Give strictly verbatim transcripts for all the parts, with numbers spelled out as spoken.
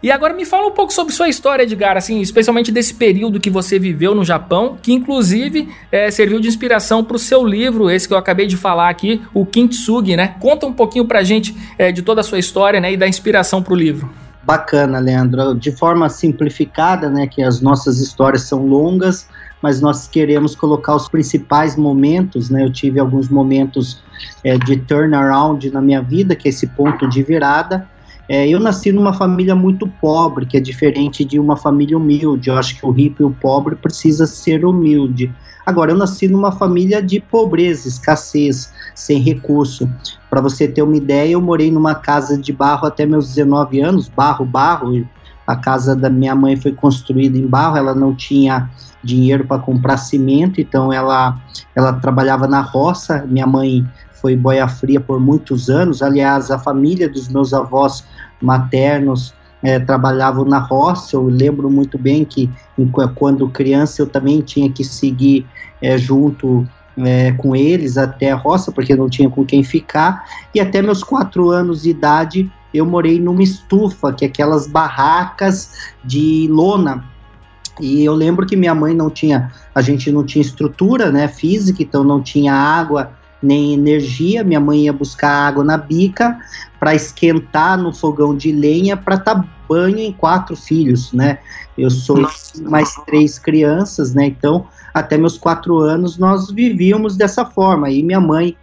E agora me fala um pouco sobre sua história, Edgar, assim, especialmente desse período que você viveu no Japão, que inclusive é, serviu de inspiração para o seu livro, esse que eu acabei de falar aqui, o Kintsugi, né? Conta um pouquinho para a gente é, de toda a sua história, né, e da inspiração para o livro. Bacana, Leandro. De forma simplificada, né, que as nossas histórias são longas, mas nós queremos colocar os principais momentos, né? Eu tive alguns momentos é, de turnaround na minha vida, que é esse ponto de virada. É, eu nasci numa família muito pobre, que é diferente de uma família humilde. Eu acho que o rico e o pobre precisa ser humilde. Agora, eu nasci numa família de pobreza, escassez, sem recurso. Para você ter uma ideia, eu morei numa casa de barro até meus dezenove anos, barro, barro. A casa da minha mãe foi construída em barro, ela não tinha dinheiro para comprar cimento, então ela, ela trabalhava na roça. Minha mãe foi boia fria por muitos anos, aliás, a família dos meus avós maternos é, trabalhavam na roça. Eu lembro muito bem que quando criança eu também tinha que seguir é, junto é, com eles até a roça, porque não tinha com quem ficar, e até meus quatro anos de idade eu morei numa estufa, que é aquelas barracas de lona. E eu lembro que minha mãe não tinha, a gente não tinha estrutura, né, física, então não tinha água nem energia. Minha mãe ia buscar água na bica para esquentar no fogão de lenha para dar banho em quatro filhos, né? Eu sou mais três crianças, né? Então, até meus quatro anos nós vivíamos dessa forma. E minha mãe,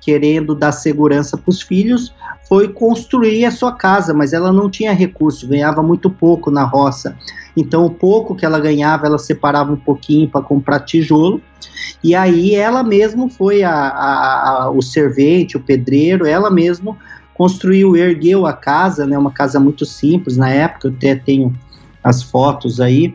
querendo dar segurança para os filhos, foi construir a sua casa, mas ela não tinha recurso, ganhava muito pouco na roça. Então, o pouco que ela ganhava, ela separava um pouquinho para comprar tijolo, e aí ela mesma foi a, a, a, o servente, o pedreiro, ela mesma construiu, ergueu a casa, né, uma casa muito simples na época, eu até tenho as fotos aí.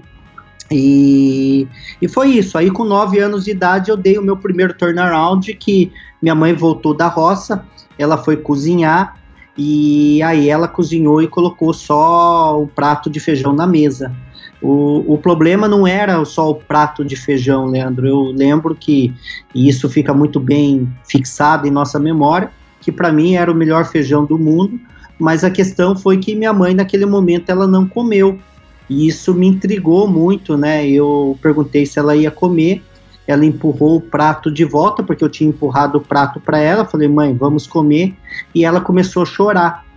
E, e foi isso. Aí, com nove anos de idade, eu dei o meu primeiro turnaround, que minha mãe voltou da roça, ela foi cozinhar, e aí ela cozinhou e colocou só um prato de feijão na mesa. O, o problema não era só o prato de feijão, Leandro. Eu lembro que, e isso fica muito bem fixado em nossa memória, que para mim era o melhor feijão do mundo, mas a questão foi que minha mãe, naquele momento, ela não comeu. E isso me intrigou muito, né? Eu perguntei se ela ia comer, ela empurrou o prato de volta, porque eu tinha empurrado o prato para ela, falei, mãe, vamos comer, e ela começou a chorar.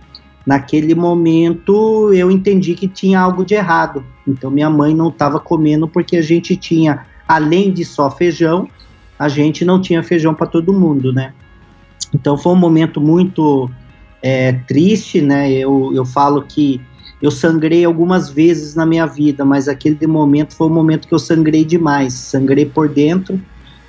Naquele momento, eu entendi que tinha algo de errado. Então, minha mãe não estava comendo porque a gente tinha, além de só feijão, a gente não tinha feijão para todo mundo, né? Então, foi um momento muito é, triste, né? Eu, eu falo que eu sangrei algumas vezes na minha vida, mas aquele momento foi um momento que eu sangrei demais. Sangrei por dentro.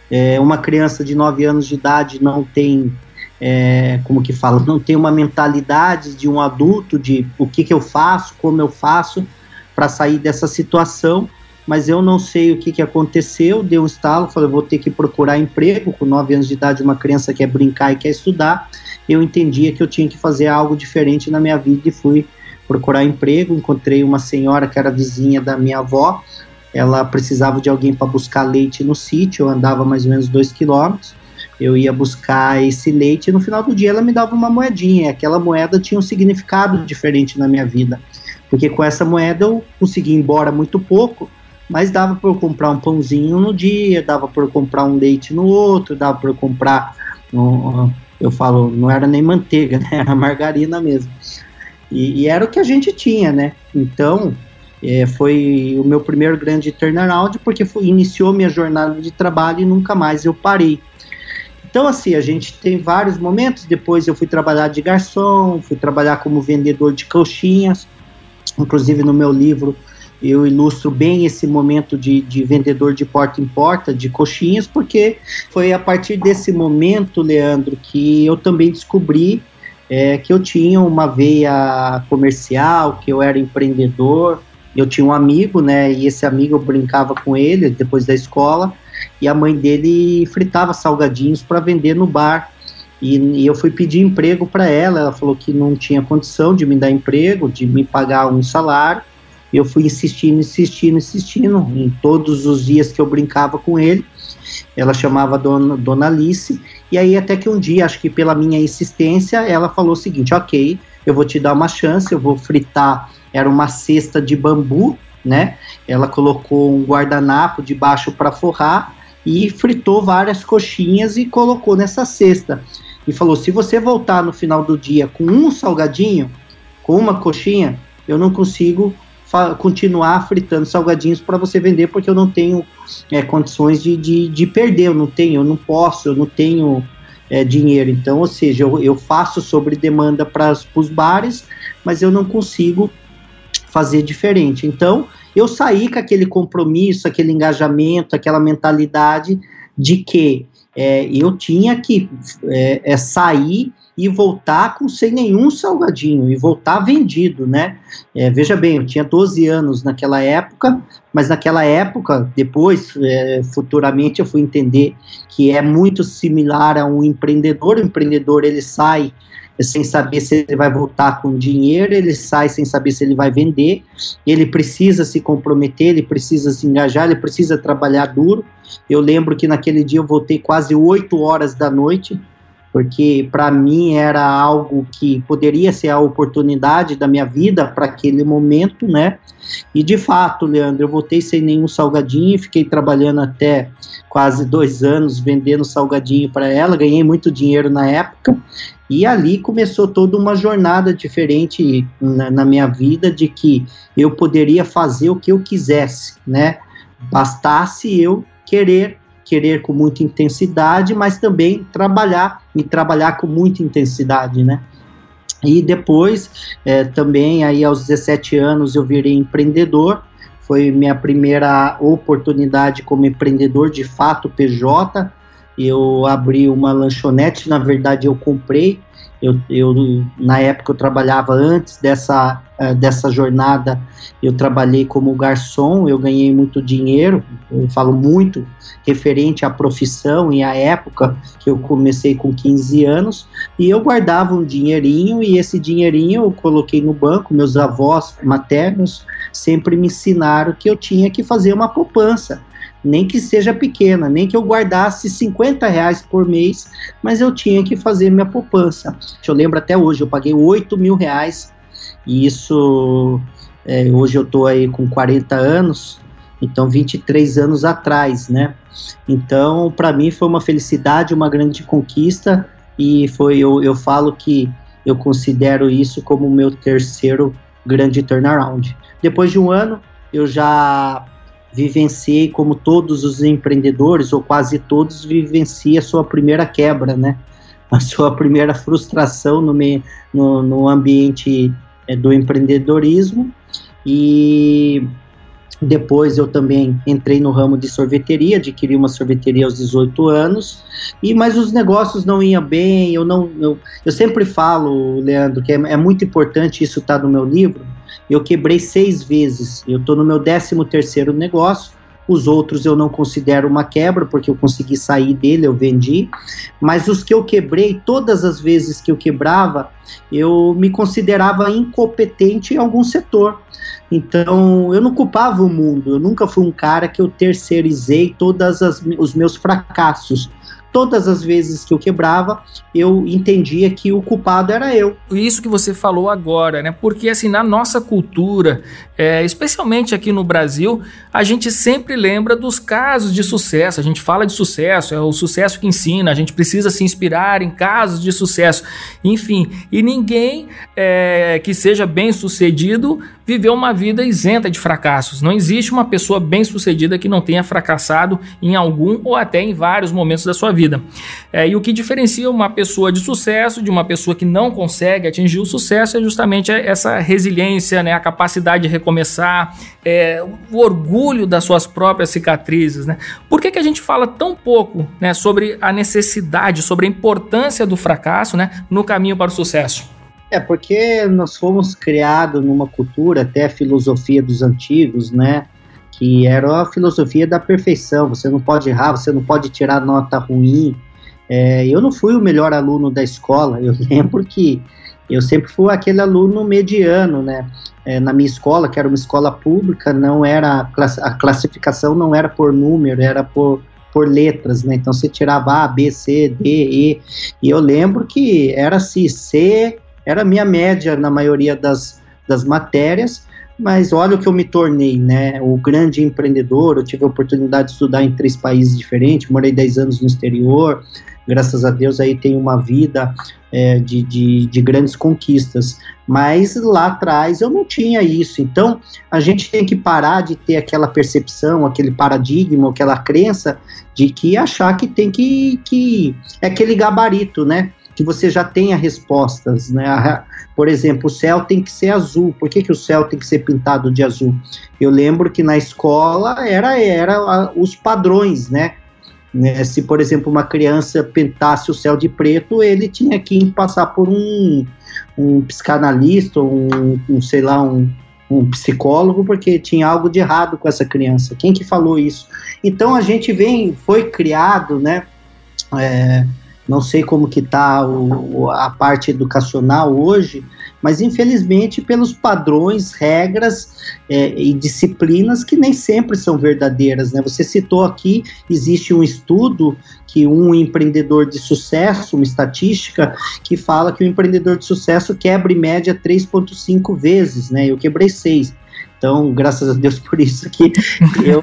É, uma criança de nove anos de idade não tem... É, como que fala, não tem uma mentalidade de um adulto, de o que que eu faço, como eu faço para sair dessa situação, mas eu não sei o que que aconteceu, deu um estalo, falei, vou ter que procurar emprego, com nove anos de idade uma criança quer brincar e quer estudar, eu entendia que eu tinha que fazer algo diferente na minha vida e fui procurar emprego, encontrei uma senhora que era vizinha da minha avó, ela precisava de alguém para buscar leite no sítio, eu andava mais ou menos dois quilômetros, eu ia buscar esse leite e no final do dia ela me dava uma moedinha, aquela moeda tinha um significado diferente na minha vida, porque com essa moeda eu conseguia ir embora muito pouco, mas dava para eu comprar um pãozinho no dia, dava para eu comprar um leite no outro, dava para eu comprar, um, eu falo, não era nem manteiga, né? Era margarina mesmo, e, e era o que a gente tinha, né? Então é, foi o meu primeiro grande turnaround, porque foi, iniciou minha jornada de trabalho e nunca mais eu parei. Então, assim, a gente tem vários momentos, depois eu fui trabalhar de garçom, fui trabalhar como vendedor de coxinhas, inclusive no meu livro eu ilustro bem esse momento de, de vendedor de porta em porta, de coxinhas, porque foi a partir desse momento, Leandro, que eu também descobri é, que eu tinha uma veia comercial, que eu era empreendedor, eu tinha um amigo, né, e esse amigo eu brincava com ele depois da escola, e a mãe dele fritava salgadinhos para vender no bar, e, e eu fui pedir emprego para ela, ela falou que não tinha condição de me dar emprego, de me pagar um salário, eu fui insistindo, insistindo, insistindo, em todos os dias que eu brincava com ele, ela chamava dona, dona Alice, e aí até que um dia, acho que pela minha insistência, ela falou o seguinte, ok, eu vou te dar uma chance, eu vou fritar, era uma cesta de bambu, né? Ela colocou um guardanapo de baixo para forrar e fritou várias coxinhas e colocou nessa cesta. E falou, se você voltar no final do dia com um salgadinho, com uma coxinha, eu não consigo continuar fritando salgadinhos para você vender, porque eu não tenho é, condições de, de, de perder, eu não tenho, eu não posso, eu não tenho é, dinheiro. Então, ou seja, eu, eu faço sobre demanda para os bares, mas eu não consigo fazer diferente. Então, eu saí com aquele compromisso, aquele engajamento, aquela mentalidade de que é, eu tinha que é, é, sair e voltar com, sem nenhum salgadinho, e voltar vendido, né? É, veja bem, eu tinha doze anos naquela época, mas naquela época, depois, é, futuramente, eu fui entender que é muito similar a um empreendedor. O empreendedor, ele sai sem saber se ele vai voltar com dinheiro, ele sai sem saber se ele vai vender, ele precisa se comprometer, ele precisa se engajar, ele precisa trabalhar duro. Eu lembro que naquele dia eu voltei quase oito horas da noite, porque para mim era algo que poderia ser a oportunidade da minha vida para aquele momento, né? E de fato, Leandro, eu voltei sem nenhum salgadinho, fiquei trabalhando até quase dois anos vendendo salgadinho para ela, ganhei muito dinheiro na época, e ali começou toda uma jornada diferente na, na minha vida, de que eu poderia fazer o que eu quisesse, né? Bastasse eu querer, querer com muita intensidade, mas também trabalhar, e trabalhar com muita intensidade, né? E depois, é, também, aí aos dezessete anos eu virei empreendedor, foi minha primeira oportunidade como empreendedor, de fato, P J, eu abri uma lanchonete, na verdade eu comprei, Eu, eu, na época eu trabalhava antes dessa, uh, dessa jornada, eu trabalhei como garçom, eu ganhei muito dinheiro, eu falo muito referente à profissão e à época que eu comecei com quinze anos, e eu guardava um dinheirinho, e esse dinheirinho eu coloquei no banco. Meus avós maternos sempre me ensinaram que eu tinha que fazer uma poupança, nem que seja pequena, nem que eu guardasse cinquenta reais por mês, mas eu tinha que fazer minha poupança. Eu lembro até hoje, eu paguei oito mil reais, e isso, é, hoje eu estou aí com quarenta anos, então vinte e três anos atrás, né? Então, para mim foi uma felicidade, uma grande conquista, e foi, eu, eu falo que eu considero isso como o meu terceiro grande turnaround. Depois de um ano, eu já vivenciei, como todos os empreendedores, ou quase todos, vivenciei a sua primeira quebra, né? A sua primeira frustração no, meio, no, no ambiente é, do empreendedorismo. E depois eu também entrei no ramo de sorveteria, adquiri uma sorveteria aos dezoito anos, e, mas os negócios não iam bem. Eu, não, eu, eu sempre falo, Leandro, que é, é muito importante, isso está no meu livro. Eu quebrei seis vezes, eu estou no meu décimo terceiro negócio, os outros eu não considero uma quebra, porque eu consegui sair dele, eu vendi, mas os que eu quebrei, todas as vezes que eu quebrava, eu me considerava incompetente em algum setor. Então, eu não culpava o mundo, eu nunca fui um cara que eu terceirizei todas as, os meus fracassos. Todas as vezes que eu quebrava, eu entendia que o culpado era eu. Isso que você falou agora, né? Porque assim, na nossa cultura, é, especialmente aqui no Brasil, a gente sempre lembra dos casos de sucesso. A gente fala de sucesso, é o sucesso que ensina, a gente precisa se inspirar em casos de sucesso. Enfim, e ninguém é, que seja bem-sucedido viveu uma vida isenta de fracassos. Não existe uma pessoa bem-sucedida que não tenha fracassado em algum ou até em vários momentos da sua vida. Vida. É, e o que diferencia uma pessoa de sucesso de uma pessoa que não consegue atingir o sucesso é justamente essa resiliência, né? A capacidade de recomeçar, é, o orgulho das suas próprias cicatrizes, né? Por que que a gente fala tão pouco, né, sobre a necessidade, sobre a importância do fracasso, né, no caminho para o sucesso? É porque nós fomos criados numa cultura, até a filosofia dos antigos, né? Que era a filosofia da perfeição, você não pode errar, você não pode tirar nota ruim. É, eu não fui o melhor aluno da escola, eu lembro que eu sempre fui aquele aluno mediano, né? É, na minha escola, que era uma escola pública, não era, a classificação não era por número, era por, por letras, né? Então você tirava A, B, C, D, E, e eu lembro que era assim, C era a minha média na maioria das, das matérias. Mas olha o que eu me tornei, né? O grande empreendedor. Eu tive a oportunidade de estudar em três países diferentes, morei dez anos no exterior, graças a Deus aí tenho uma vida é, de, de, de grandes conquistas, mas lá atrás eu não tinha isso. Então a gente tem que parar de ter aquela percepção, aquele paradigma, aquela crença de que achar que tem que... que é aquele gabarito, né? Que você já tenha respostas, né? Por exemplo, o céu tem que ser azul. Por que que o céu tem que ser pintado de azul? Eu lembro que na escola era, era os padrões, né? Se, por exemplo, uma criança pintasse o céu de preto, ele tinha que passar por um, um psicanalista, um, um, sei lá, um, um psicólogo, porque tinha algo de errado com essa criança. Quem que falou isso? Então, a gente vem, foi criado, né? É, não sei como que está a parte educacional hoje, mas infelizmente pelos padrões, regras é, e disciplinas que nem sempre são verdadeiras, né? Você citou aqui, existe um estudo que um empreendedor de sucesso, uma estatística, que fala que o empreendedor de sucesso quebra em média três vírgula cinco vezes, né? Eu quebrei seis. Então, graças a Deus por isso que eu,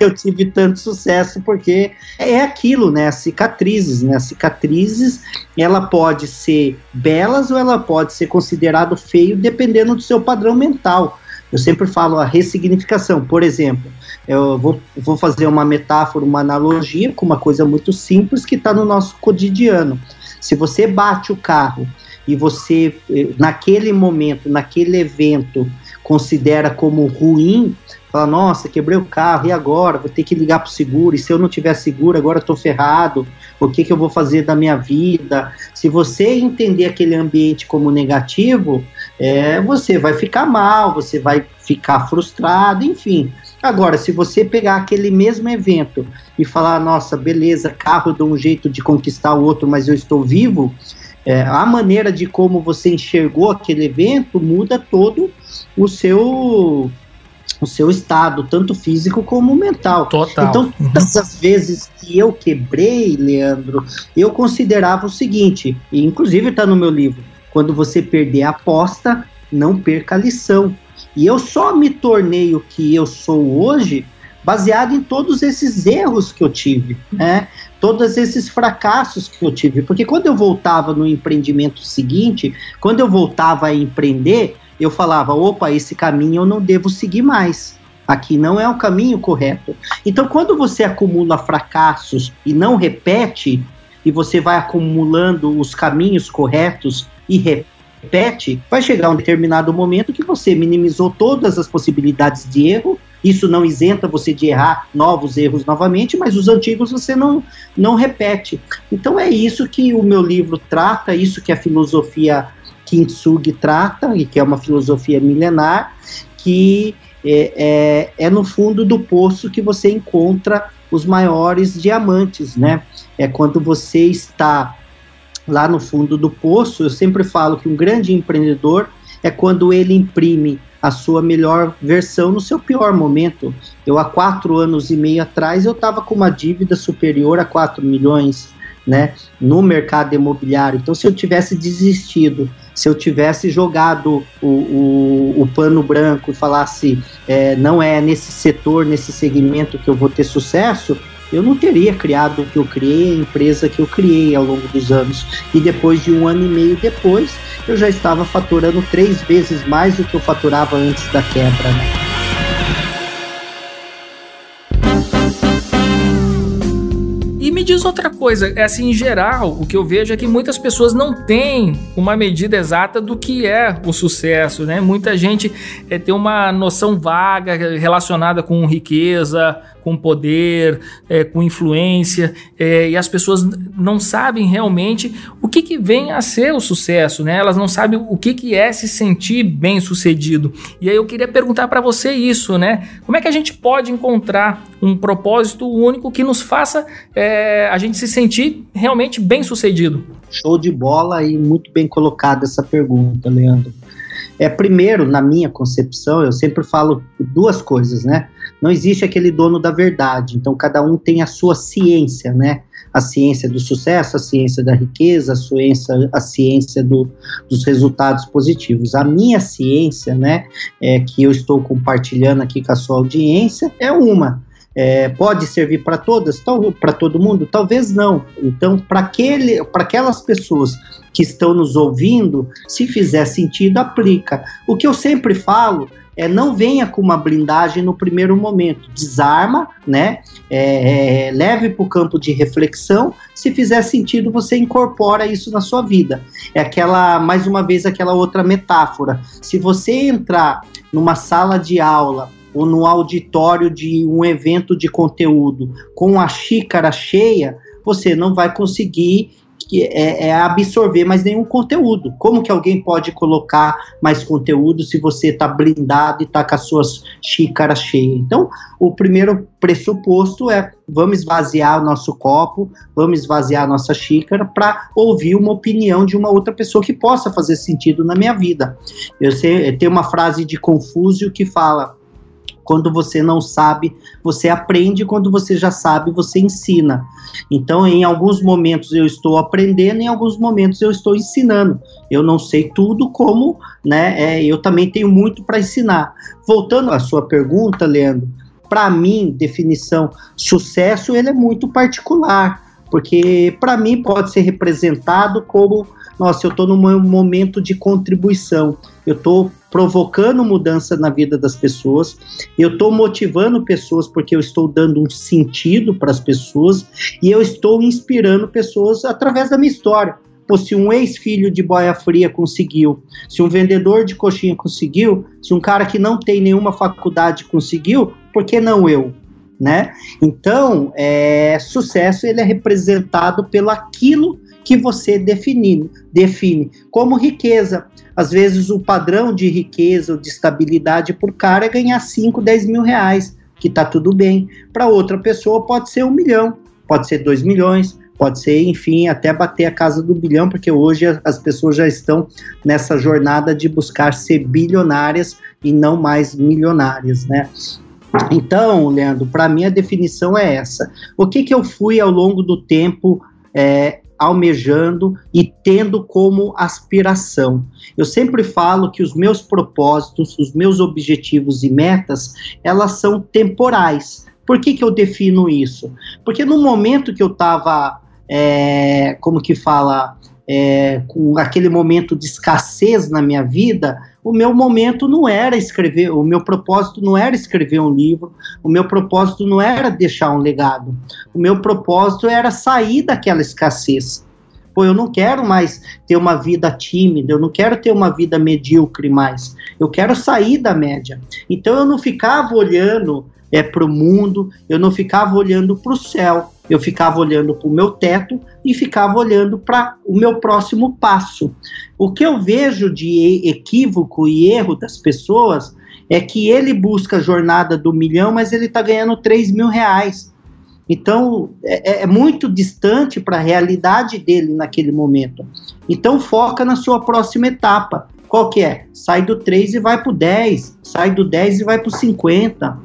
eu tive tanto sucesso, porque é aquilo, né? As cicatrizes, né? As cicatrizes, ela pode ser belas ou ela pode ser considerada feio, dependendo do seu padrão mental. Eu sempre falo a ressignificação. Por exemplo, eu vou, vou fazer uma metáfora, uma analogia com uma coisa muito simples que está no nosso cotidiano. Se você bate o carro e você, naquele momento, naquele evento, considera como ruim, fala, nossa, quebrei o carro, e agora? Vou ter que ligar para o seguro, e se eu não tiver seguro, agora eu estou ferrado, o que, que eu vou fazer da minha vida? Se você entender aquele ambiente como negativo, é, você vai ficar mal, você vai ficar frustrado, enfim. Agora, se você pegar aquele mesmo evento e falar, nossa, beleza, carro dá um jeito de conquistar o outro, mas eu estou vivo, é, a maneira de como você enxergou aquele evento muda todo o seu, o seu estado, tanto físico como mental. Total. Então, todas as vezes que eu quebrei, Leandro, eu considerava o seguinte, e inclusive está no meu livro, quando você perder a aposta, não perca a lição. E eu só me tornei o que eu sou hoje baseado em todos esses erros que eu tive, né? Todos esses fracassos que eu tive. Porque quando eu voltava no empreendimento seguinte, quando eu voltava a empreender, eu falava, opa, esse caminho eu não devo seguir mais. Aqui não é o caminho correto. Então, quando você acumula fracassos e não repete, e você vai acumulando os caminhos corretos e repete, Repete, vai chegar um determinado momento que você minimizou todas as possibilidades de erro. Isso não isenta você de errar novos erros novamente, mas os antigos você não, não repete. Então é isso que o meu livro trata, isso que a filosofia Kintsugi trata, e que é uma filosofia milenar, que é, é, é no fundo do poço que você encontra os maiores diamantes, né? É quando você está lá no fundo do poço. Eu sempre falo que um grande empreendedor é quando ele imprime a sua melhor versão no seu pior momento. Eu, há quatro anos e meio atrás, eu estava com uma dívida superior a quatro milhões, né, no mercado imobiliário. Então, se eu tivesse desistido, se eu tivesse jogado o, o, o pano branco e falasse, é, não é nesse setor, nesse segmento que eu vou ter sucesso, eu não teria criado o que eu criei, a empresa que eu criei ao longo dos anos. E depois de um ano e meio depois, eu já estava faturando três vezes mais do que eu faturava antes da quebra, né? E me diz outra coisa, assim, em geral, o que eu vejo é que muitas pessoas não têm uma medida exata do que é o sucesso, né? Muita gente é, tem uma noção vaga relacionada com riqueza, com poder, é, com influência, é, e as pessoas não sabem realmente o que, que vem a ser o sucesso, né? Elas não sabem o que, que é se sentir bem-sucedido. E aí eu queria perguntar para você isso, né? Como é que a gente pode encontrar um propósito único que nos faça é, a gente se sentir realmente bem-sucedido? Show de bola e muito bem colocada essa pergunta, Leandro. É, primeiro, na minha concepção, eu sempre falo duas coisas, né? Não existe aquele dono da verdade, então cada um tem a sua ciência, né? A ciência do sucesso, a ciência da riqueza, a ciência, a ciência do, dos resultados positivos. A minha ciência, né, é, que eu estou compartilhando aqui com a sua audiência, é uma. É, pode servir para todas, para todo mundo? Talvez não. Então, para aquelas pessoas que estão nos ouvindo, se fizer sentido, aplica. O que eu sempre falo é: não venha com uma blindagem no primeiro momento. Desarma, né? É, é, leve para o campo de reflexão. Se fizer sentido, você incorpora isso na sua vida. É aquela, mais uma vez, aquela outra metáfora. Se você entrar numa sala de aula ou no auditório de um evento de conteúdo com a xícara cheia, você não vai conseguir é, é absorver mais nenhum conteúdo. Como que alguém pode colocar mais conteúdo se você está blindado e está com as suas xícaras cheias? Então, o primeiro pressuposto é: vamos esvaziar o nosso copo, vamos esvaziar a nossa xícara para ouvir uma opinião de uma outra pessoa que possa fazer sentido na minha vida. Eu sei, tem uma frase de Confúcio que fala: quando você não sabe, você aprende. Quando você já sabe, você ensina. Então, em alguns momentos eu estou aprendendo, em alguns momentos eu estou ensinando. Eu não sei tudo, como, né? É, eu também tenho muito para ensinar. Voltando à sua pergunta, Leandro, para mim, definição, sucesso, ele é muito particular, porque para mim pode ser representado como: nossa, eu estou num momento de contribuição, eu estou provocando mudança na vida das pessoas, eu estou motivando pessoas porque eu estou dando um sentido para as pessoas, e eu estou inspirando pessoas através da minha história. Pô, se um ex-filho de boia fria conseguiu, se um vendedor de coxinha conseguiu, se um cara que não tem nenhuma faculdade conseguiu, por que não eu? Né? Então, é, sucesso ele é representado pelo aquilo que você define, define como riqueza. Às vezes o padrão de riqueza ou de estabilidade por cara é ganhar cinco, dez mil reais, que tá tudo bem. Para outra pessoa pode ser um milhão, pode ser dois milhões, pode ser, enfim, até bater a casa do bilhão, porque hoje as pessoas já estão nessa jornada de buscar ser bilionárias e não mais milionárias, né? Então, Leandro, para mim a definição é essa. O que que eu fui ao longo do tempo é, almejando e tendo como aspiração? Eu sempre falo que os meus propósitos, os meus objetivos e metas, elas são temporais. Por que que eu defino isso? Porque no momento que eu estava, é, como que fala... É, com aquele momento de escassez na minha vida, o meu momento não era escrever, o meu propósito não era escrever um livro, o meu propósito não era deixar um legado, o meu propósito era sair daquela escassez. Pô, eu não quero mais ter uma vida tímida, eu não quero ter uma vida medíocre mais, eu quero sair da média. Então eu não ficava olhando é, para o mundo, eu não ficava olhando para o céu, eu ficava olhando para o meu teto e ficava olhando para o meu próximo passo. O que eu vejo de equívoco e erro das pessoas é que ele busca a jornada do milhão, mas ele está ganhando três mil reais. Então, é, é muito distante para a realidade dele naquele momento. Então, foca na sua próxima etapa. Qual que é? Sai do três e vai para o dez, sai do dez e vai para o cinquenta.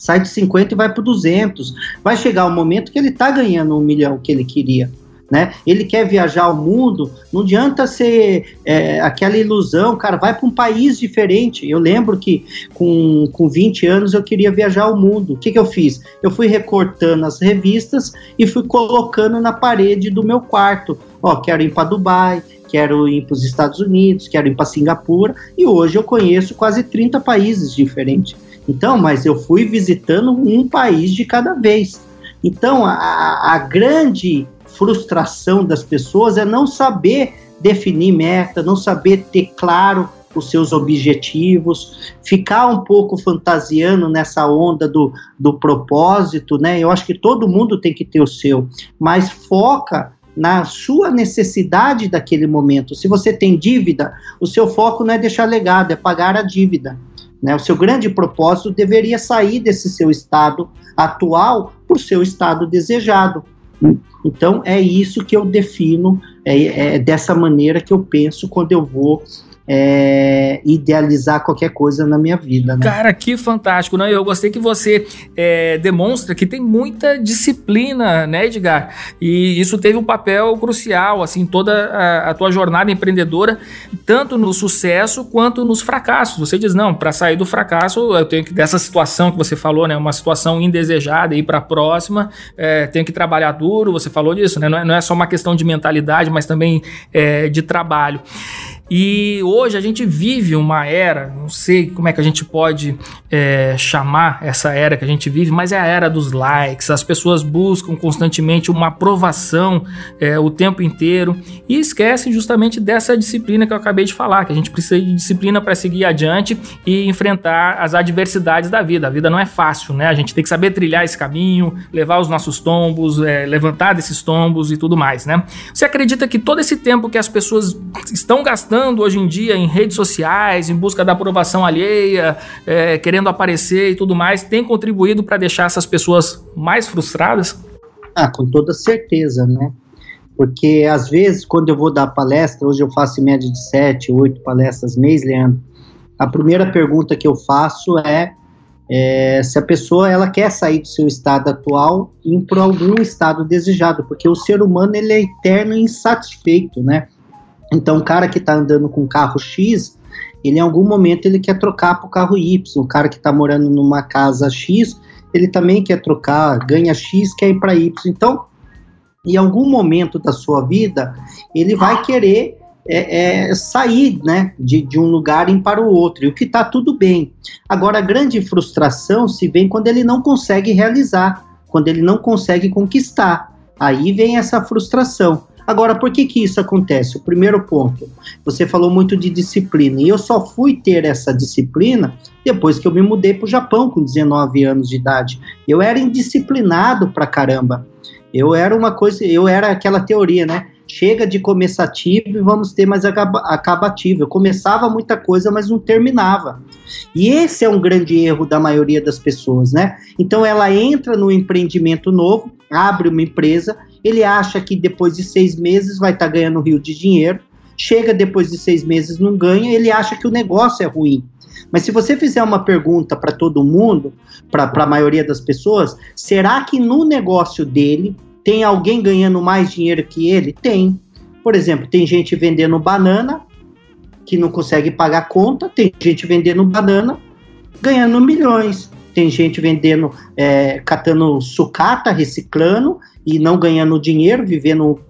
Sai de cinquenta e vai para duzentos. Vai chegar o momento que ele está ganhando um milhão que ele queria, né? Ele quer viajar ao mundo, não adianta ser é, aquela ilusão, cara, vai para um país diferente. Eu lembro que com, com vinte anos eu queria viajar ao mundo. O que que eu fiz? Eu fui recortando as revistas e fui colocando na parede do meu quarto. Ó, quero ir para Dubai, quero ir para os Estados Unidos, quero ir para Singapura, e hoje eu conheço quase trinta países diferentes. Então, mas eu fui visitando um país de cada vez. Então, a, a grande frustração das pessoas é não saber definir meta, não saber ter claro os seus objetivos, ficar um pouco fantasiando nessa onda do, do propósito, né? Eu acho que todo mundo tem que ter o seu, mas foca na sua necessidade daquele momento. Se você tem dívida, o seu foco não é deixar legado, é pagar a dívida. Né, o seu grande propósito deveria sair desse seu estado atual para o seu estado desejado. Então, é isso que eu defino, é, é dessa maneira que eu penso quando eu vou é, idealizar qualquer coisa na minha vida. Né? Cara, que fantástico, né? Eu gostei que você é, demonstra que tem muita disciplina, né, Edgar? E isso teve um papel crucial, assim, toda a, a tua jornada empreendedora, tanto no sucesso quanto nos fracassos. Você diz, não, para sair do fracasso, eu tenho que, dessa situação que você falou, né, uma situação indesejada, ir para a próxima, é, tenho que trabalhar duro, você falou disso, né? Não é, não é só uma questão de mentalidade, mas também é, de trabalho. E hoje a gente vive uma era, não sei como é que a gente pode é, chamar essa era que a gente vive, mas é a era dos likes. As pessoas buscam constantemente uma aprovação é, o tempo inteiro e esquecem justamente dessa disciplina que eu acabei de falar, que a gente precisa de disciplina para seguir adiante e enfrentar as adversidades da vida. A vida não é fácil, né? A gente tem que saber trilhar esse caminho, levar os nossos tombos, é, levantar desses tombos e tudo mais, né? Você acredita que todo esse tempo que as pessoas estão gastando hoje em dia em redes sociais, em busca da aprovação alheia, é, querendo aparecer e tudo mais, tem contribuído para deixar essas pessoas mais frustradas? Ah, com toda certeza, né? Porque às vezes quando eu vou dar palestra, hoje eu faço em média de sete, oito palestras mês, Leandro, a primeira pergunta que eu faço é, é se a pessoa ela quer sair do seu estado atual e ir para algum estado desejado, porque o ser humano ele é eterno e insatisfeito, né? Então, o cara que está andando com carro X, ele em algum momento ele quer trocar para o carro Y. O cara que está morando numa casa X, ele também quer trocar, ganha X, quer ir para Y. Então, em algum momento da sua vida, ele vai querer é, é, sair, né, de, de um lugar e para o outro, e o que está tudo bem. Agora, a grande frustração se vem quando ele não consegue realizar, quando ele não consegue conquistar. Aí vem essa frustração. Agora, por que que isso acontece? O primeiro ponto, você falou muito de disciplina, e eu só fui ter essa disciplina depois que eu me mudei para o Japão com dezenove anos de idade. Eu era indisciplinado pra caramba. Eu era uma coisa, eu era aquela teoria, né? Chega de começativo e vamos ter mais acabativo. Eu começava muita coisa, mas não terminava. E esse é um grande erro da maioria das pessoas, né? Então ela entra no empreendimento novo, abre uma empresa, ele acha que depois de seis meses vai estar ganhando um rio de dinheiro, chega depois de seis meses não ganha, ele acha que o negócio é ruim. Mas se você fizer uma pergunta para todo mundo, para a maioria das pessoas, será que no negócio dele tem alguém ganhando mais dinheiro que ele? Tem. Por exemplo, tem gente vendendo banana que não consegue pagar conta, tem gente vendendo banana ganhando milhões, tem gente vendendo, é, catando sucata, reciclando e não ganhando dinheiro, vivendo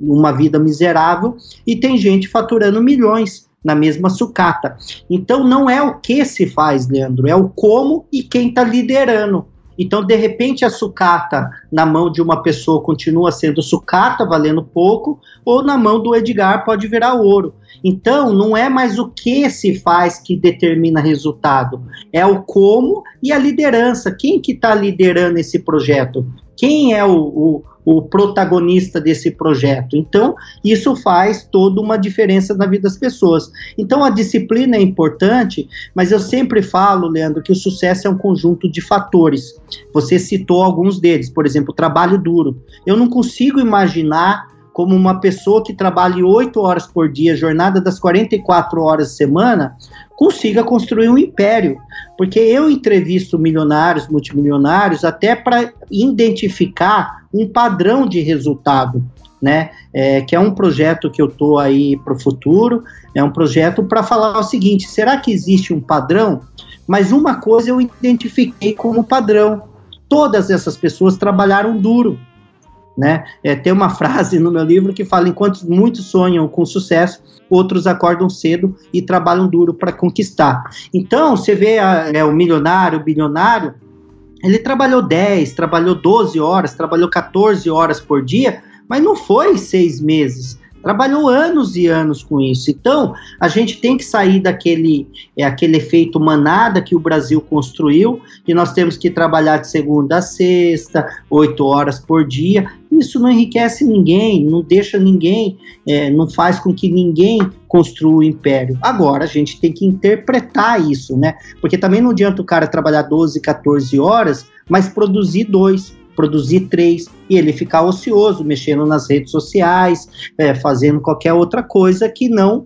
uma vida miserável, e tem gente faturando milhões na mesma sucata. Então não é o que se faz, Leandro, é o como e quem está liderando. Então, de repente, a sucata na mão de uma pessoa continua sendo sucata, valendo pouco, ou na mão do Edgar pode virar ouro. Então, não é mais o que se faz que determina resultado, é o como e a liderança. Quem que está liderando esse projeto? Quem é o, o, o protagonista desse projeto? Então, isso faz toda uma diferença na vida das pessoas. Então, a disciplina é importante, mas eu sempre falo, Leandro, que o sucesso é um conjunto de fatores. Você citou alguns deles, por exemplo, o trabalho duro. Eu não consigo imaginar como uma pessoa que trabalha oito horas por dia, jornada das quarenta e quatro horas por semana, consiga construir um império. Porque eu entrevisto milionários, multimilionários, até para identificar um padrão de resultado, né? É, que é um projeto que eu estou aí para o futuro, é um projeto para falar o seguinte: será que existe um padrão? Mas uma coisa eu identifiquei como padrão: todas essas pessoas trabalharam duro. Né? É, tem uma frase no meu livro que fala: enquanto muitos sonham com sucesso, outros acordam cedo e trabalham duro para conquistar. Então, você vê a, é, o milionário, o bilionário, ele trabalhou dez, trabalhou doze horas, trabalhou catorze horas por dia, mas não foi seis meses. Trabalhou anos e anos com isso. Então, a gente tem que sair daquele é, aquele efeito manada que o Brasil construiu, que nós temos que trabalhar de segunda a sexta, oito horas por dia. Isso não enriquece ninguém, não deixa ninguém, é, não faz com que ninguém construa o império. Agora, a gente tem que interpretar isso, né? Porque também não adianta o cara trabalhar doze, catorze horas, mas produzir dois. Produzir três, e ele ficar ocioso, mexendo nas redes sociais, é, fazendo qualquer outra coisa que não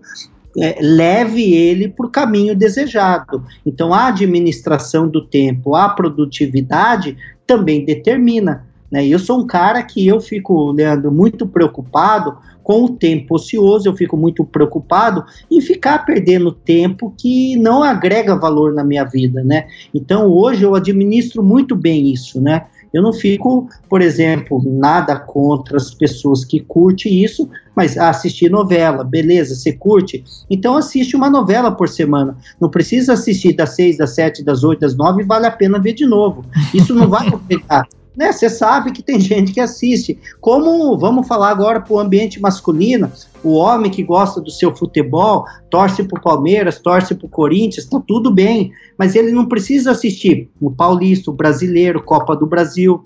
é, leve ele para o caminho desejado. Então, a administração do tempo, a produtividade também determina, né? Eu sou um cara que eu fico, Leandro, muito preocupado com o tempo ocioso, eu fico muito preocupado em ficar perdendo tempo que não agrega valor na minha vida, né? Então, hoje eu administro muito bem isso, né? Eu não fico, por exemplo, nada contra as pessoas que curtem isso, mas assistir novela, beleza, você curte? Então assiste uma novela por semana. Não precisa assistir das seis, das sete, das oito, das nove, vale a pena ver de novo. Isso não vai afetar. Né? Você sabe que tem gente que assiste. Como, vamos falar agora para o ambiente masculino, o homem que gosta do seu futebol, torce para o Palmeiras, torce para o Corinthians, está tudo bem, mas ele não precisa assistir o Paulista, o Brasileiro, Copa do Brasil,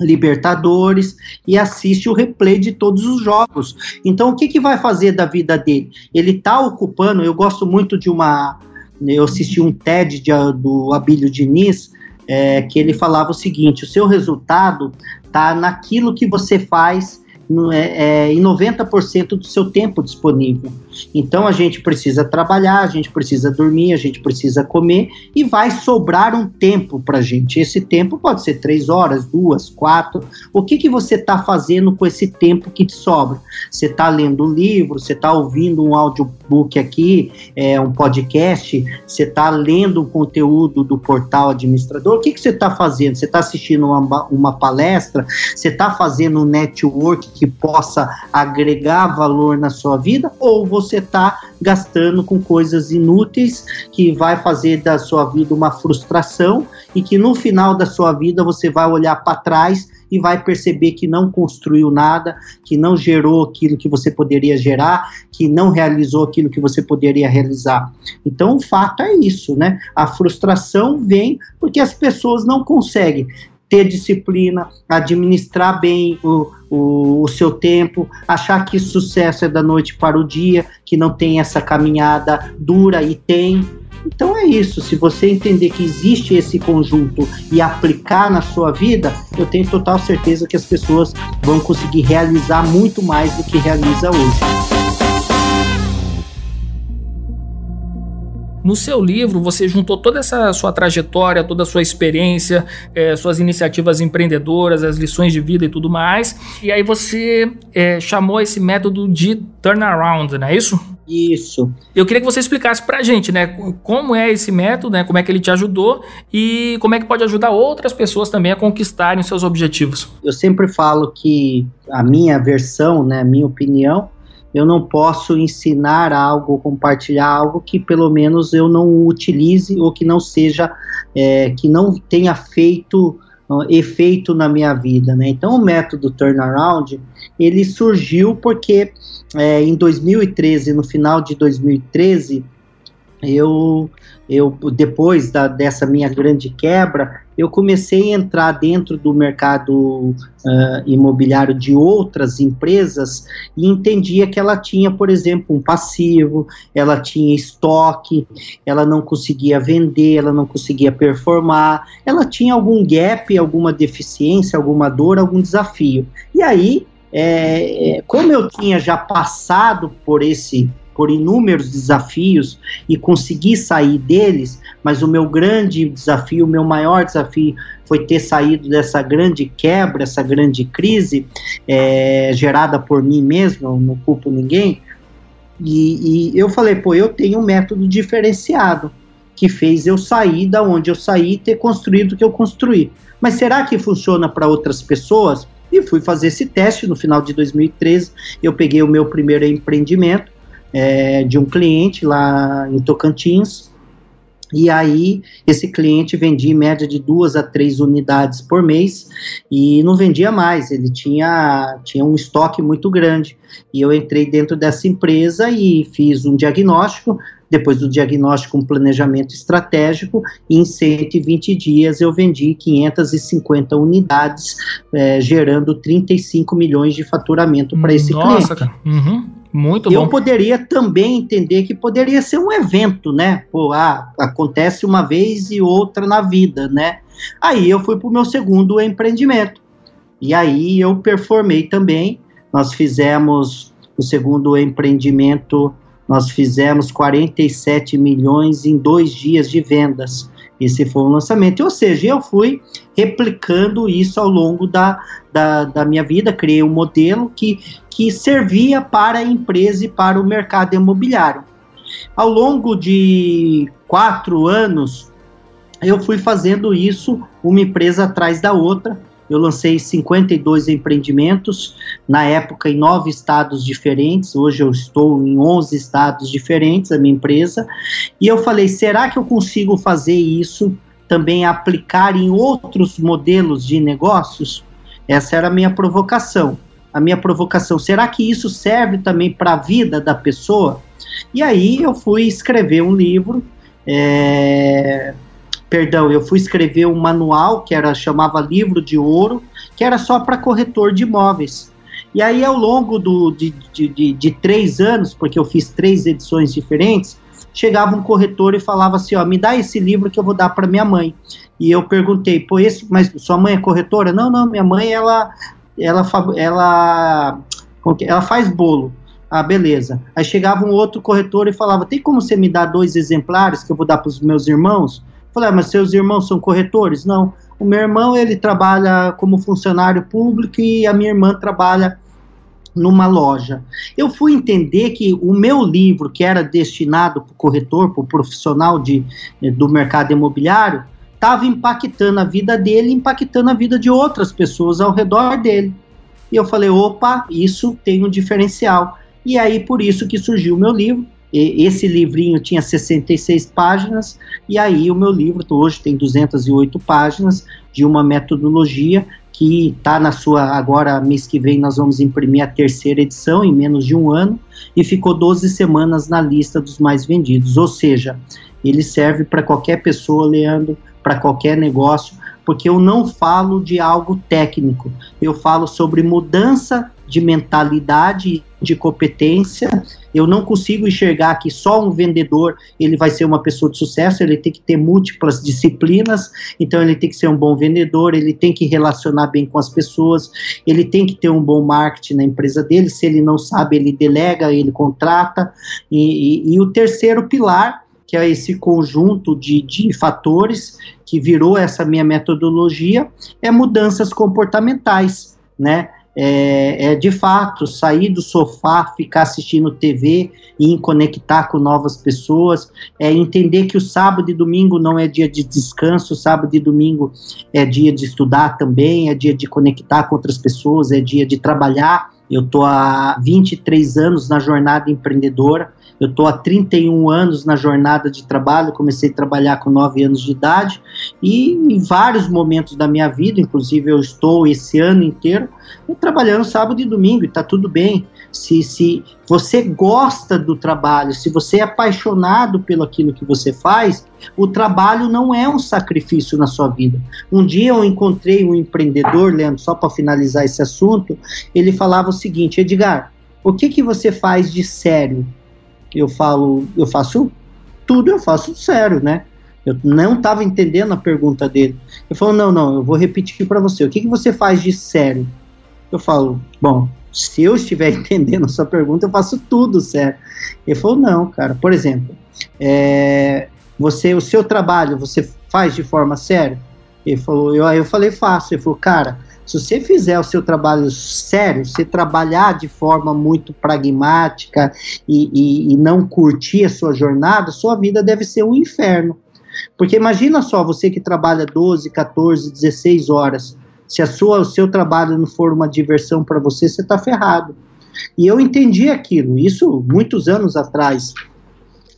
Libertadores, e assiste o replay de todos os jogos. Então, o que, que vai fazer da vida dele? Ele está ocupando, eu gosto muito de uma... Eu assisti um TED de, do Abílio Diniz, É, que ele falava o seguinte: o seu resultado está naquilo que você faz no, é, em noventa por cento do seu tempo disponível. Então a gente precisa trabalhar, a gente precisa dormir, a gente precisa comer, e vai sobrar um tempo para a gente. Esse tempo pode ser três horas, duas, quatro. O que, que você está fazendo com esse tempo que te sobra? Você está lendo um livro, você está ouvindo um audiobook aqui, é, um podcast, você está lendo um conteúdo do portal Administrador? O que, que você está fazendo? Você está assistindo uma, uma palestra? Você está fazendo um network que possa agregar valor na sua vida? Ou você você está gastando com coisas inúteis que vai fazer da sua vida uma frustração e que no final da sua vida você vai olhar para trás e vai perceber que não construiu nada, que não gerou aquilo que você poderia gerar, que não realizou aquilo que você poderia realizar. Então, o fato é isso, né? A frustração vem porque as pessoas não conseguem ter disciplina, administrar bem o, o, o seu tempo, achar que sucesso é da noite para o dia, que não tem essa caminhada dura e tem. Então é isso, se você entender que existe esse conjunto e aplicar na sua vida, eu tenho total certeza que as pessoas vão conseguir realizar muito mais do que realiza hoje. No seu livro, você juntou toda essa sua trajetória, toda a sua experiência, é, suas iniciativas empreendedoras, as lições de vida e tudo mais, e aí você é, chamou esse método de turnaround, não é isso? Isso. Eu queria que você explicasse pra gente, né, como é esse método, né, como é que ele te ajudou e como é que pode ajudar outras pessoas também a conquistarem os seus objetivos. Eu sempre falo que a minha versão, né, a minha opinião, eu não posso ensinar algo, compartilhar algo que pelo menos eu não utilize ou que não seja, é, que não tenha feito uh, efeito na minha vida, né? Então o método turnaround, ele surgiu porque É, em dois mil e treze, no final de dois mil e treze, eu, eu, depois da, dessa minha grande quebra, eu comecei a entrar dentro do mercado uh, imobiliário de outras empresas e entendia que ela tinha, por exemplo, um passivo, ela tinha estoque, ela não conseguia vender, ela não conseguia performar, ela tinha algum gap, alguma deficiência, alguma dor, algum desafio. E aí, É, como eu tinha já passado por esse, por inúmeros desafios e consegui sair deles, mas o meu grande desafio, o meu maior desafio foi ter saído dessa grande quebra, essa grande crise é, gerada por mim mesmo, eu não culpo ninguém, e, e eu falei, pô, eu tenho um método diferenciado que fez eu sair da onde eu saí e ter construído o que eu construí, mas será que funciona para outras pessoas? E fui fazer esse teste no final de dois mil e treze, eu peguei o meu primeiro empreendimento é, de um cliente lá em Tocantins, e aí esse cliente vendia em média de duas a três unidades por mês, e não vendia mais, ele tinha, tinha um estoque muito grande, e eu entrei dentro dessa empresa e fiz um diagnóstico, depois do diagnóstico, um planejamento estratégico, e em cento e vinte dias eu vendi quinhentas e cinquenta unidades, é, gerando trinta e cinco milhões de faturamento para esse cliente. Nossa, cara. Uhum. Muito eu bom. Eu poderia também entender que poderia ser um evento, né? Pô, ah, acontece uma vez e outra na vida, né? Aí eu fui para o meu segundo empreendimento. E aí eu performei também. Nós fizemos o segundo empreendimento... Nós fizemos quarenta e sete milhões em dois dias de vendas. Esse foi o lançamento. Ou seja, eu fui replicando isso ao longo da, da, da minha vida. Criei um modelo que, que servia para a empresa e para o mercado imobiliário. Ao longo de quatro anos, eu fui fazendo isso uma empresa atrás da outra. Eu lancei cinquenta e dois empreendimentos, na época em nove estados diferentes, hoje eu estou em onze estados diferentes, a minha empresa, e eu falei, será que eu consigo fazer isso, também aplicar em outros modelos de negócios? Essa era a minha provocação, a minha provocação, será que isso serve também para a vida da pessoa? E aí eu fui escrever um livro, é... Perdão, eu fui escrever um manual que era, chamava Livro de Ouro, que era só para corretor de imóveis. E aí, ao longo do, de, de, de, de três anos, porque eu fiz três edições diferentes, chegava um corretor e falava assim, ó, me dá esse livro que eu vou dar para minha mãe. E eu perguntei, pô, esse, mas sua mãe é corretora? Não, não, minha mãe, ela, ela, ela, ela faz bolo. Ah, beleza. Aí chegava um outro corretor e falava, tem como você me dar dois exemplares que eu vou dar para os meus irmãos? Falei, mas seus irmãos são corretores? Não, o meu irmão ele trabalha como funcionário público e a minha irmã trabalha numa loja. Eu fui entender que o meu livro, que era destinado para o corretor, para o profissional de, do mercado imobiliário, estava impactando a vida dele, impactando a vida de outras pessoas ao redor dele. E eu falei, opa, isso tem um diferencial. E aí, por isso que surgiu o meu livro. E esse livrinho tinha sessenta e seis páginas, e aí o meu livro hoje tem duzentas e oito páginas de uma metodologia que está na sua, agora mês que vem nós vamos imprimir a terceira edição em menos de um ano, e ficou doze semanas na lista dos mais vendidos, ou seja, ele serve para qualquer pessoa, Leandro, para qualquer negócio, porque eu não falo de algo técnico, eu falo sobre mudança de mentalidade, de competência. Eu não consigo enxergar que só um vendedor ele vai ser uma pessoa de sucesso, ele tem que ter múltiplas disciplinas, então ele tem que ser um bom vendedor, ele tem que relacionar bem com as pessoas, ele tem que ter um bom marketing na empresa dele, se ele não sabe, ele delega, ele contrata, e, e, e o terceiro pilar, que é esse conjunto de, de fatores que virou essa minha metodologia, é mudanças comportamentais, né? É, é de fato sair do sofá, ficar assistindo T V e conectar com novas pessoas, é entender que o sábado e domingo não é dia de descanso, sábado e domingo é dia de estudar também, é dia de conectar com outras pessoas, é dia de trabalhar. Eu estou há vinte e três anos na jornada empreendedora, eu estou há trinta e um anos na jornada de trabalho, comecei a trabalhar com nove anos de idade, e em vários momentos da minha vida, inclusive eu estou esse ano inteiro, trabalhando sábado e domingo, e está tudo bem. Se, se você gosta do trabalho, se você é apaixonado pelo aquilo que você faz, o trabalho não é um sacrifício na sua vida. Um dia eu encontrei um empreendedor, Leandro, só para finalizar esse assunto, ele falava o seguinte: Edgar, o que, que você faz de sério? Eu falo, eu faço tudo, eu faço sério, né? Eu não estava entendendo a pergunta dele. Ele falou, não, não, eu vou repetir para você. O que, que você faz de sério? Eu falo, bom, se eu estiver entendendo a sua pergunta, eu faço tudo sério. Ele falou, não, cara, por exemplo, é, você, o seu trabalho, você faz de forma séria? Ele falou, eu, eu falei, faço. Ele falou, cara, se você fizer o seu trabalho sério, se trabalhar de forma muito pragmática e, e, e não curtir a sua jornada, sua vida deve ser um inferno. Porque imagina só, você que trabalha doze, quatorze, dezesseis horas, se a sua, o seu trabalho não for uma diversão para você, você está ferrado. E eu entendi aquilo, isso muitos anos atrás.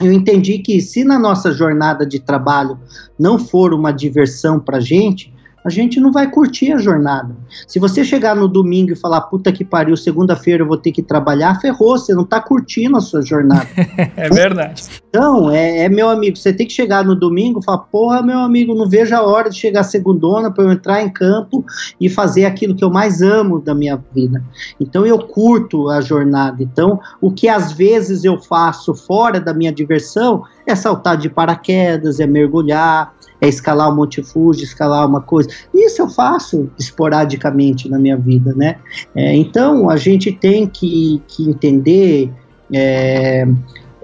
Eu entendi que se na nossa jornada de trabalho não for uma diversão para a gente, a gente não vai curtir a jornada. Se você chegar no domingo e falar, puta que pariu, segunda-feira eu vou ter que trabalhar, ferrou, você não tá curtindo a sua jornada. É verdade. Então, é, é meu amigo, você tem que chegar no domingo e falar, porra, meu amigo, não vejo a hora de chegar segundona para eu entrar em campo e fazer aquilo que eu mais amo da minha vida. Então, eu curto a jornada. Então, o que às vezes eu faço fora da minha diversão é saltar de paraquedas, é mergulhar, é escalar o Monte Fuji, escalar uma coisa. Isso eu faço esporadicamente na minha vida, né? É, então, a gente tem que, que entender, é,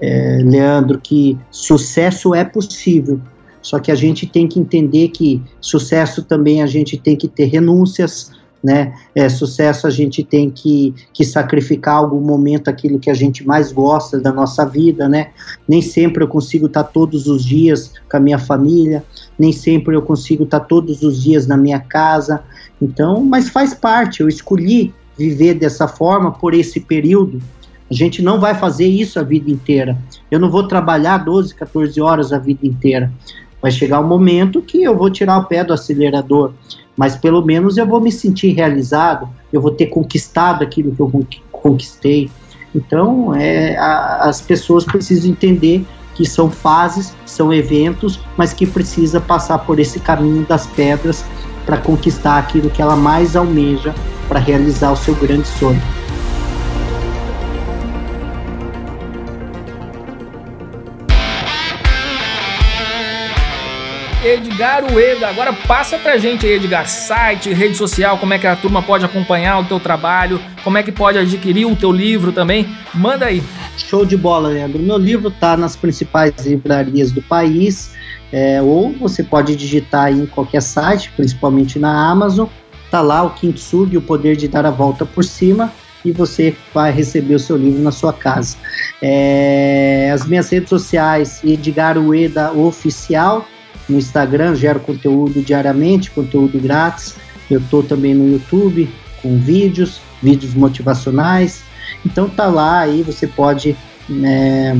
é, Leandro, que sucesso é possível. Só que a gente tem que entender que sucesso também a gente tem que ter renúncias, né? É, sucesso a gente tem que, que sacrificar algum momento aquilo que a gente mais gosta da nossa vida, né? Nem sempre eu consigo estar todos os dias com a minha família, nem sempre eu consigo estar todos os dias na minha casa, então, mas faz parte, eu escolhi viver dessa forma por esse período. A gente não vai fazer isso a vida inteira, eu não vou trabalhar doze, quatorze horas a vida inteira, vai chegar um momento que eu vou tirar o pé do acelerador, mas pelo menos eu vou me sentir realizado, eu vou ter conquistado aquilo que eu conquistei. Então, é, a, as pessoas precisam entender que são fases, são eventos, mas que precisa passar por esse caminho das pedras para conquistar aquilo que ela mais almeja, para realizar o seu grande sonho. Edgar Ueda, agora passa pra gente aí, Edgar, site, rede social, como é que a turma pode acompanhar o teu trabalho, como é que pode adquirir o teu livro também, manda aí. Show de bola, Leandro, meu livro tá nas principais livrarias do país, é, ou você pode digitar aí em qualquer site, principalmente na Amazon, tá lá o Kintsugi, o poder de dar a volta por cima, e você vai receber o seu livro na sua casa. É, as minhas redes sociais, Edgar Ueda Oficial, no Instagram, gero conteúdo diariamente, conteúdo grátis. Eu estou também no YouTube com vídeos, vídeos motivacionais. Então tá lá, aí você pode é,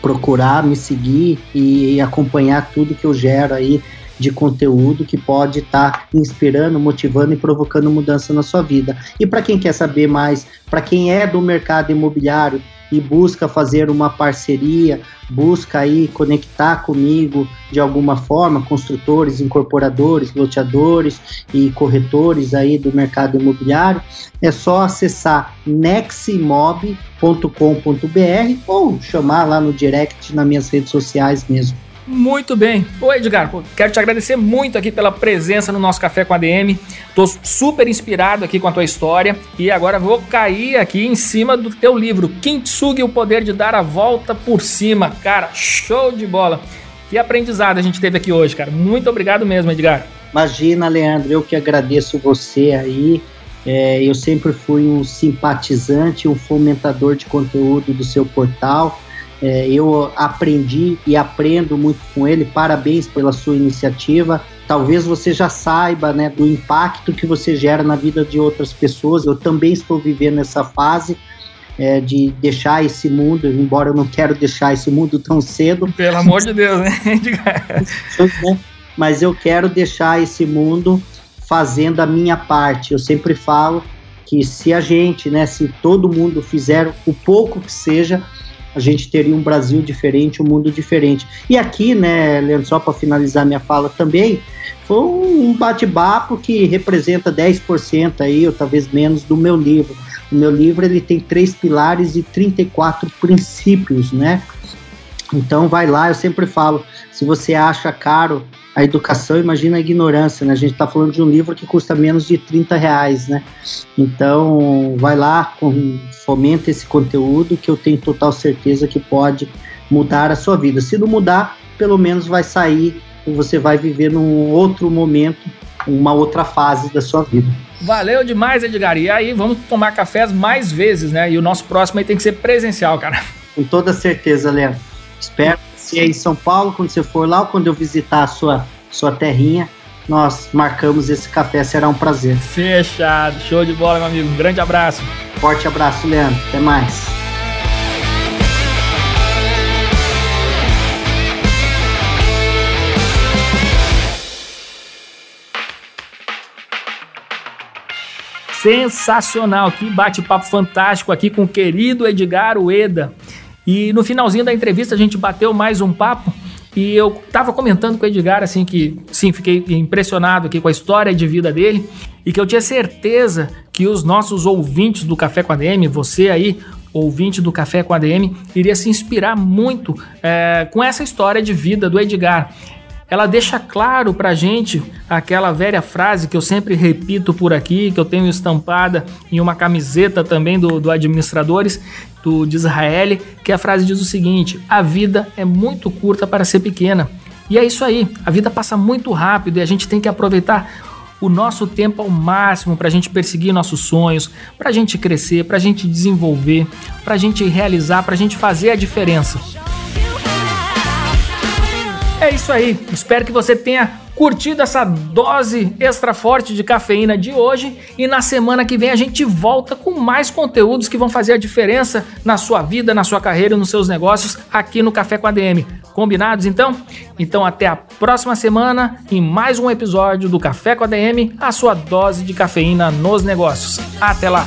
procurar, me seguir e acompanhar tudo que eu gero aí de conteúdo que pode estar tá inspirando, motivando e provocando mudança na sua vida. E para quem quer saber mais, para quem é do mercado imobiliário e busca fazer uma parceria, busca aí conectar comigo de alguma forma, construtores, incorporadores, loteadores e corretores aí do mercado imobiliário, é só acessar neximob ponto com ponto b r ou chamar lá no direct nas minhas redes sociais mesmo. Muito bem. Ô Edgar, quero te agradecer muito aqui pela presença no nosso Café com A D M. Tô super inspirado aqui com a tua história e agora vou cair aqui em cima do teu livro Kintsugi, o poder de dar a volta por cima. Cara, show de bola. Que aprendizado a gente teve aqui hoje, cara. Muito obrigado mesmo, Edgar. Imagina, Leandro, eu que agradeço você aí. É, eu sempre fui um simpatizante, um fomentador de conteúdo do seu portal. É, eu aprendi e aprendo muito com ele. Parabéns pela sua iniciativa. Talvez você já saiba, né, do impacto que você gera na vida de outras pessoas. Eu também estou vivendo essa fase é, de deixar esse mundo, embora eu não quero deixar esse mundo tão cedo. Pelo amor de Deus, né? Mas eu quero deixar esse mundo fazendo a minha parte. Eu sempre falo que se a gente, né, se todo mundo fizer o pouco que seja, a gente teria um Brasil diferente, um mundo diferente. E aqui, né, Leandro, só para finalizar minha fala também, foi um bate-papo que representa dez por cento aí, ou talvez menos, do meu livro. O meu livro, ele tem três pilares e trinta e quatro princípios, né? Então vai lá, eu sempre falo, se você acha caro a educação, imagina a ignorância, né? A gente está falando de um livro que custa menos de trinta reais, né? Então vai lá, com, fomenta esse conteúdo que eu tenho total certeza que pode mudar a sua vida. Se não mudar, pelo menos vai sair e você vai viver num outro momento, uma outra fase da sua vida. Valeu demais, Edgar. E aí vamos tomar cafés mais vezes, né? E o nosso próximo aí tem que ser presencial, cara. Com toda certeza, Leandro. Espero você aí em São Paulo, quando você for lá ou quando eu visitar a sua, sua terrinha, nós marcamos esse café, será um prazer. Fechado, show de bola, meu amigo. Um grande abraço. Forte abraço, Leandro. Até mais. Sensacional, que bate-papo fantástico aqui com o querido Edgar Ueda. E no finalzinho da entrevista a gente bateu mais um papo e eu tava comentando com o Edgar assim que, sim, fiquei impressionado aqui com a história de vida dele e que eu tinha certeza que os nossos ouvintes do Café com A D M, você aí, ouvinte do Café com A D M, iria se inspirar muito é, com essa história de vida do Edgar. Ela deixa claro pra gente aquela velha frase que eu sempre repito por aqui, que eu tenho estampada em uma camiseta também do, do Administradores, do de Israel, que a frase diz o seguinte: a vida é muito curta para ser pequena. E é isso aí, a vida passa muito rápido e a gente tem que aproveitar o nosso tempo ao máximo pra gente perseguir nossos sonhos, pra gente crescer, pra gente desenvolver, pra gente realizar, pra gente fazer a diferença. É isso aí, espero que você tenha curtido essa dose extra forte de cafeína de hoje e na semana que vem a gente volta com mais conteúdos que vão fazer a diferença na sua vida, na sua carreira e nos seus negócios aqui no Café com A D M. Combinados então? Então até a próxima semana em mais um episódio do Café com A D M, a sua dose de cafeína nos negócios. Até lá!